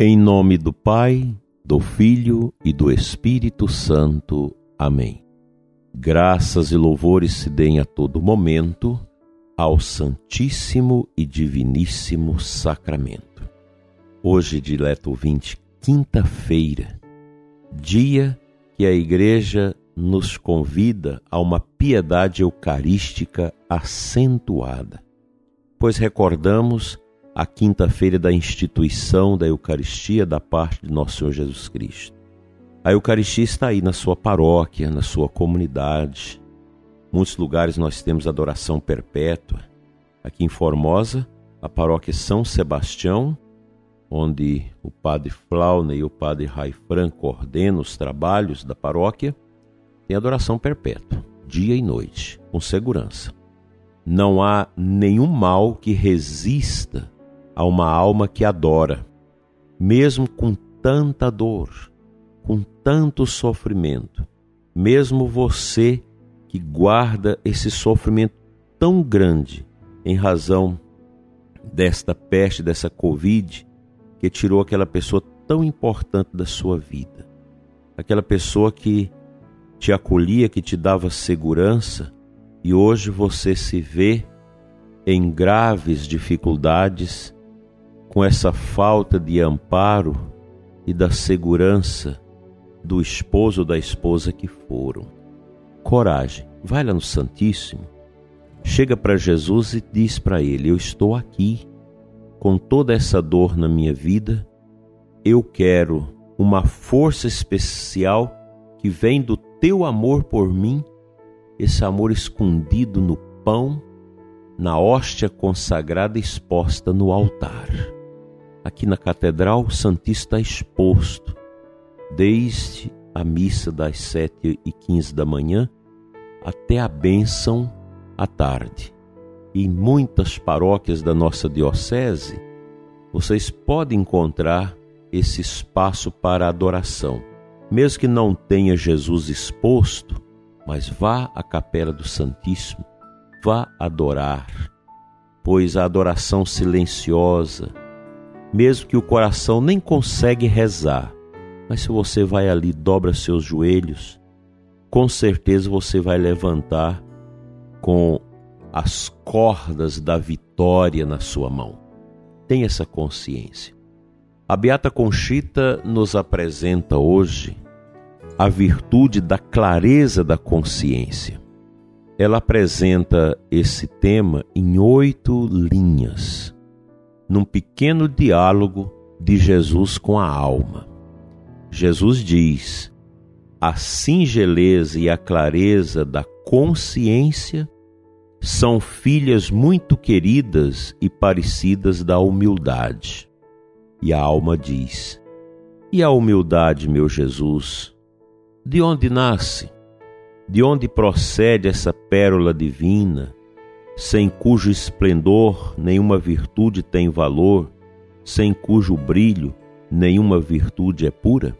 Em nome do Pai, do Filho e do Espírito Santo. Amém. Graças e louvores se deem a todo momento ao Santíssimo e Diviníssimo Sacramento. Hoje, dileto ouvinte, quinta-feira, dia que a Igreja nos convida a uma piedade eucarística acentuada, pois recordamos a quinta-feira da instituição da Eucaristia da parte de Nosso Senhor Jesus Cristo. A Eucaristia está aí na sua paróquia, na sua comunidade. Em muitos lugares nós temos adoração perpétua. Aqui em Formosa, a paróquia São Sebastião, onde o padre Flauner e o padre Rai Franco ordenam os trabalhos da paróquia, tem adoração perpétua, dia e noite, com segurança. Não há nenhum mal que resista a uma alma que adora, mesmo com tanta dor, com tanto sofrimento, mesmo você que guarda esse sofrimento tão grande em razão desta peste, dessa Covid, que tirou aquela pessoa tão importante da sua vida, aquela pessoa que te acolhia, que te dava segurança, e hoje você se vê em graves dificuldades, com essa falta de amparo e da segurança do esposo ou da esposa que foram. Coragem, vai lá no Santíssimo, chega para Jesus e diz para ele: eu estou aqui, com toda essa dor na minha vida, eu quero uma força especial que vem do teu amor por mim, esse amor escondido no pão, na hóstia consagrada exposta no altar. Aqui na Catedral, o Santíssimo está exposto, desde a missa das 7h15 da manhã até a bênção à tarde. E em muitas paróquias da nossa diocese, vocês podem encontrar esse espaço para adoração. Mesmo que não tenha Jesus exposto, mas vá à Capela do Santíssimo, vá adorar, pois a adoração silenciosa, mesmo que o coração nem consegue rezar, mas se você vai ali, dobra seus joelhos, com certeza você vai levantar com as cordas da vitória na sua mão. Tenha essa consciência. A Beata Conchita nos apresenta hoje a virtude da clareza da consciência. Ela apresenta esse tema em 8 linhas, num pequeno diálogo de Jesus com a alma. Jesus diz: a singeleza e a clareza da consciência são filhas muito queridas e parecidas da humildade. E a alma diz: e a humildade, meu Jesus, de onde nasce? De onde procede essa pérola divina, sem cujo esplendor nenhuma virtude tem valor, sem cujo brilho nenhuma virtude é pura?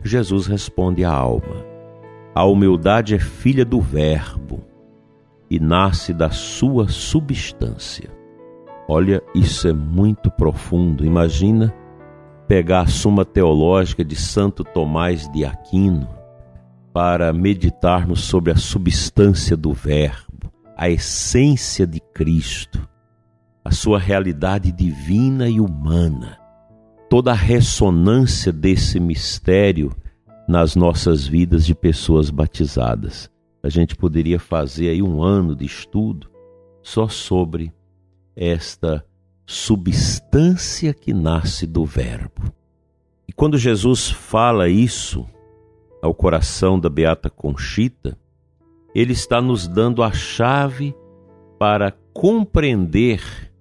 Jesus responde à alma: a humildade é filha do Verbo e nasce da sua substância. Olha, isso é muito profundo. Imagina pegar a Suma Teológica de Santo Tomás de Aquino para meditarmos sobre a substância do Verbo, a essência de Cristo, a sua realidade divina e humana, toda a ressonância desse mistério nas nossas vidas de pessoas batizadas. A gente poderia fazer aí 1 ano de estudo só sobre esta substância que nasce do Verbo. E quando Jesus fala isso ao coração da Beata Conchita, ele está nos dando a chave para compreender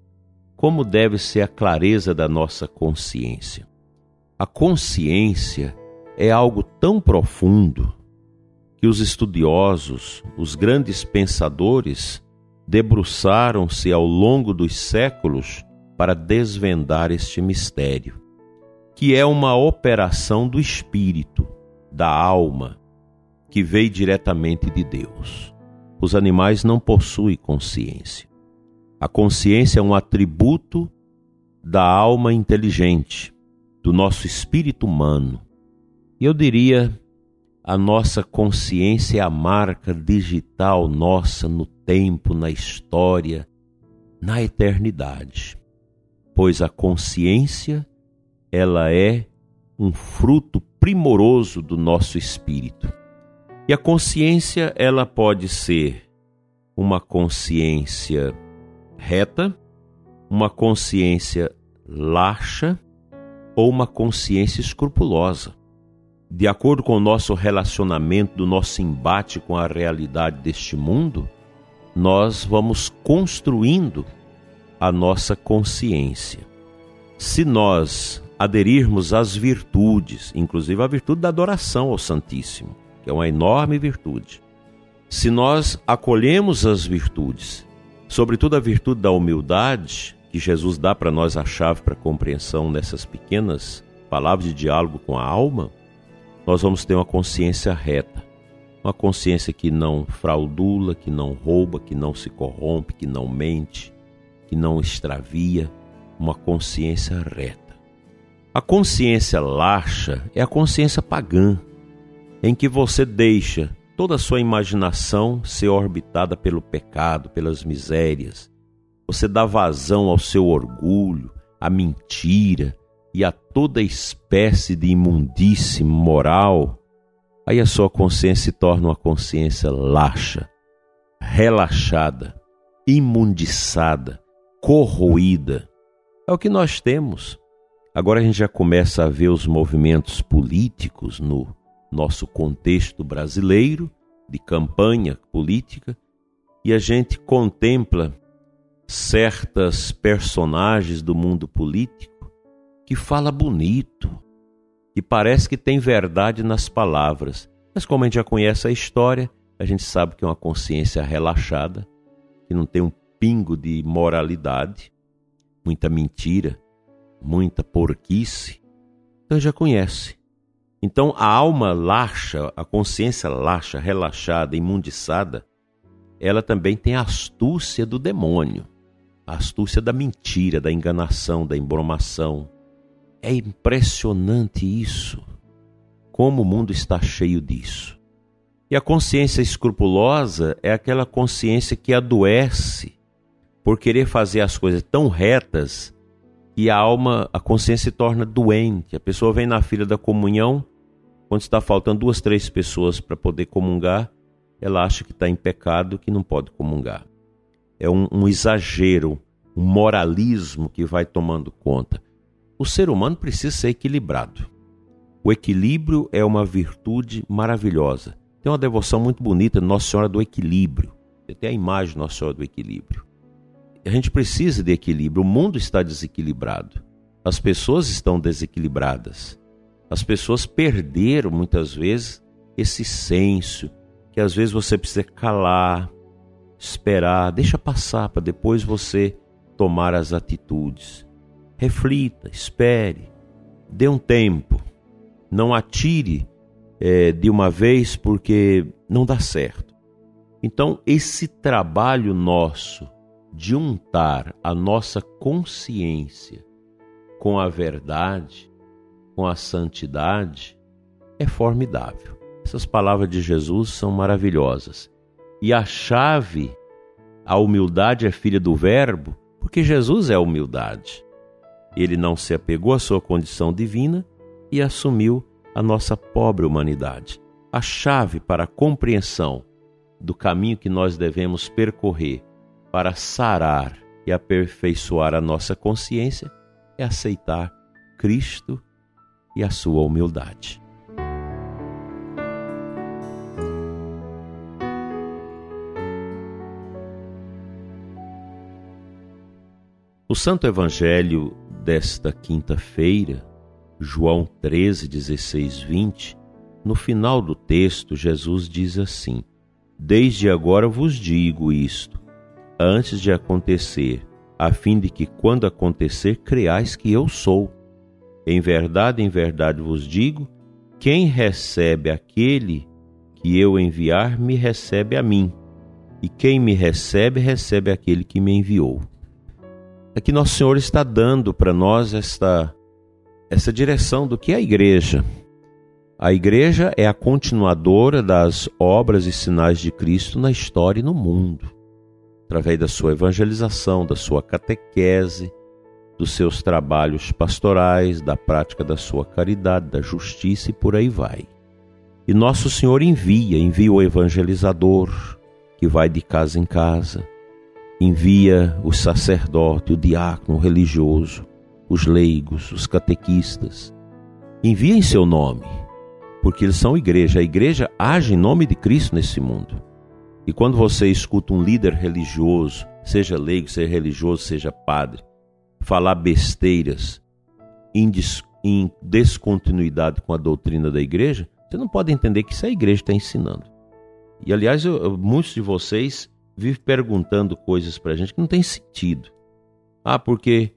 como deve ser a clareza da nossa consciência. A consciência é algo tão profundo que os estudiosos, os grandes pensadores, debruçaram-se ao longo dos séculos para desvendar este mistério, que é uma operação do espírito, da alma, que veio diretamente de Deus. Os animais não possuem consciência. A consciência é um atributo da alma inteligente, do nosso espírito humano. E eu diria, a nossa consciência é a marca digital nossa no tempo, na história, na eternidade. Pois a consciência, ela é um fruto primoroso do nosso espírito. E a consciência, ela pode ser uma consciência reta, uma consciência laxa ou uma consciência escrupulosa, de acordo com o nosso relacionamento, do nosso embate com a realidade deste mundo. Nós vamos construindo a nossa consciência. Se nós aderirmos às virtudes, inclusive a virtude da adoração ao Santíssimo, que é uma enorme virtude, se nós acolhemos as virtudes, sobretudo a virtude da humildade, que Jesus dá para nós a chave para a compreensão nessas pequenas palavras de diálogo com a alma, nós vamos ter uma consciência reta, uma consciência que não fraudula, que não rouba, que não se corrompe, que não mente, que não extravia, uma consciência reta. A consciência laxa é a consciência pagã, em que você deixa toda a sua imaginação ser orbitada pelo pecado, pelas misérias. Você dá vazão ao seu orgulho, à mentira e a toda espécie de imundície moral. Aí a sua consciência se torna uma consciência laxa, relaxada, imundiçada, corroída. É o que nós temos. Agora a gente já começa a ver os movimentos políticos no nosso contexto brasileiro, de campanha política, e a gente contempla certas personagens do mundo político que fala bonito, que parece que tem verdade nas palavras. Mas como a gente já conhece a história, a gente sabe que é uma consciência relaxada, que não tem um pingo de moralidade, muita mentira, muita porquice. Então já conhece. Então a alma laxa, a consciência laxa, relaxada, imundiçada, ela também tem a astúcia do demônio, a astúcia da mentira, da enganação, da embromação. É impressionante isso, como o mundo está cheio disso. E a consciência escrupulosa é aquela consciência que adoece por querer fazer as coisas tão retas que a alma, a consciência se torna doente. A pessoa vem na fila da comunhão, quando está faltando 2, 3 pessoas para poder comungar, ela acha que está em pecado, que não pode comungar. É um exagero, um moralismo que vai tomando conta. O ser humano precisa ser equilibrado. O equilíbrio é uma virtude maravilhosa. Tem uma devoção muito bonita, Nossa Senhora do Equilíbrio. Tem até a imagem de Nossa Senhora do Equilíbrio. A gente precisa de equilíbrio. O mundo está desequilibrado. As pessoas estão desequilibradas. As pessoas perderam, muitas vezes, esse senso que às vezes você precisa calar, esperar, deixa passar para depois você tomar as atitudes. Reflita, espere, dê um tempo, não atire de uma vez porque não dá certo. Então esse trabalho nosso de untar a nossa consciência com a verdade, com a santidade, é formidável. Essas palavras de Jesus são maravilhosas. E a chave, a humildade é filha do Verbo, porque Jesus é a humildade. Ele não se apegou à sua condição divina e assumiu a nossa pobre humanidade. A chave para a compreensão do caminho que nós devemos percorrer para sarar e aperfeiçoar a nossa consciência é aceitar Cristo e a sua humildade. O Santo Evangelho desta quinta-feira, João 13, 16, 20, no final do texto, Jesus diz assim: "Desde agora vos digo isto, antes de acontecer, a fim de que quando acontecer, creais que eu sou. Em verdade vos digo, quem recebe aquele que eu enviar, me recebe a mim. E quem me recebe, recebe aquele que me enviou." Aqui Nosso Senhor está dando para nós esta essa direção do que é a Igreja. A Igreja é a continuadora das obras e sinais de Cristo na história e no mundo, através da sua evangelização, da sua catequese, dos seus trabalhos pastorais, da prática da sua caridade, da justiça e por aí vai. E Nosso Senhor envia o evangelizador, que vai de casa em casa, envia o sacerdote, o diácono, o religioso, os leigos, os catequistas, envia em seu nome, porque eles são Igreja. A Igreja age em nome de Cristo nesse mundo. E quando você escuta um líder religioso, seja leigo, seja religioso, seja padre, falar besteiras em descontinuidade com a doutrina da Igreja, você não pode entender que isso a Igreja está ensinando. E, aliás, muitos de vocês vivem perguntando coisas para a gente que não tem sentido. Ah, porque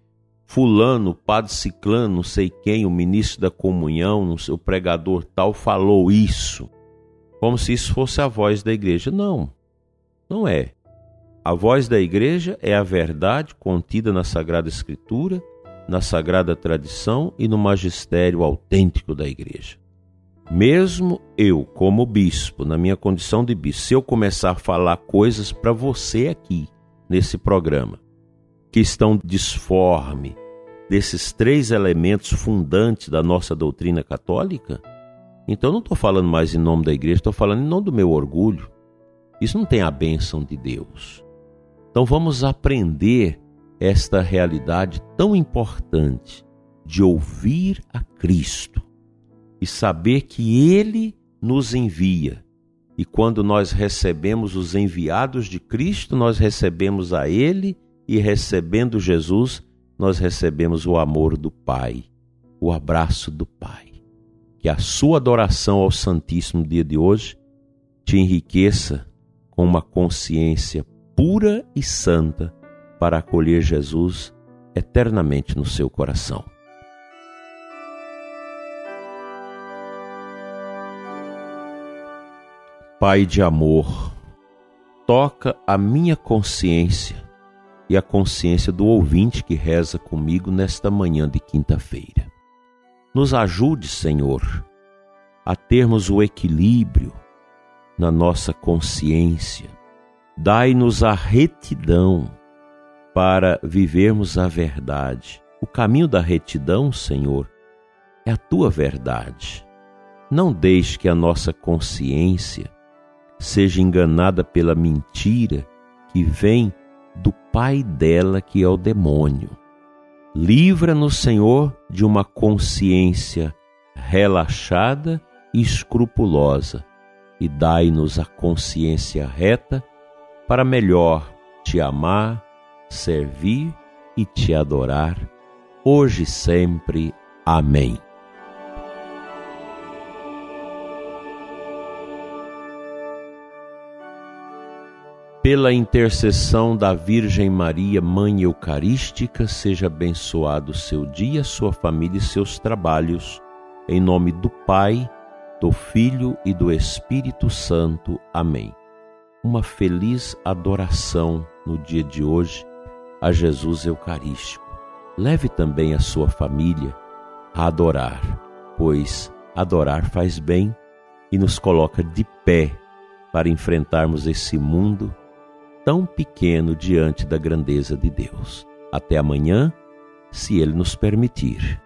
fulano, padre ciclano, não sei quem, o ministro da comunhão, não sei, o pregador tal, falou isso. Como se isso fosse a voz da Igreja. Não, não é. A voz da Igreja é a verdade contida na Sagrada Escritura, na Sagrada Tradição e no magistério autêntico da Igreja. Mesmo eu, como bispo, na minha condição de bispo, se eu começar a falar coisas para você aqui, nesse programa, que estão disforme desses três elementos fundantes da nossa doutrina católica, então eu não estou falando mais em nome da Igreja, estou falando em nome do meu orgulho. Isso não tem a bênção de Deus. Então vamos aprender esta realidade tão importante de ouvir a Cristo e saber que Ele nos envia. E quando nós recebemos os enviados de Cristo, nós recebemos a Ele, e recebendo Jesus, nós recebemos o amor do Pai, o abraço do Pai. Que a sua adoração ao Santíssimo dia de hoje te enriqueça com uma consciência pura e santa para acolher Jesus eternamente no seu coração. Pai de amor, toca a minha consciência e a consciência do ouvinte que reza comigo nesta manhã de quinta-feira. Nos ajude, Senhor, a termos o equilíbrio na nossa consciência. Dai-nos a retidão para vivermos a verdade. O caminho da retidão, Senhor, é a Tua verdade. Não deixe que a nossa consciência seja enganada pela mentira que vem do pai dela, que é o demônio. Livra-nos, Senhor, de uma consciência relaxada e escrupulosa, e dai-nos a consciência reta para melhor Te amar, servir e Te adorar, hoje e sempre. Amém. Pela intercessão da Virgem Maria, Mãe Eucarística, seja abençoado o seu dia, sua família e seus trabalhos. Em nome do Pai, do Filho e do Espírito Santo. Amém. Uma feliz adoração no dia de hoje a Jesus Eucarístico. Leve também a sua família a adorar, pois adorar faz bem e nos coloca de pé para enfrentarmos esse mundo tão pequeno diante da grandeza de Deus. Até amanhã, se Ele nos permitir.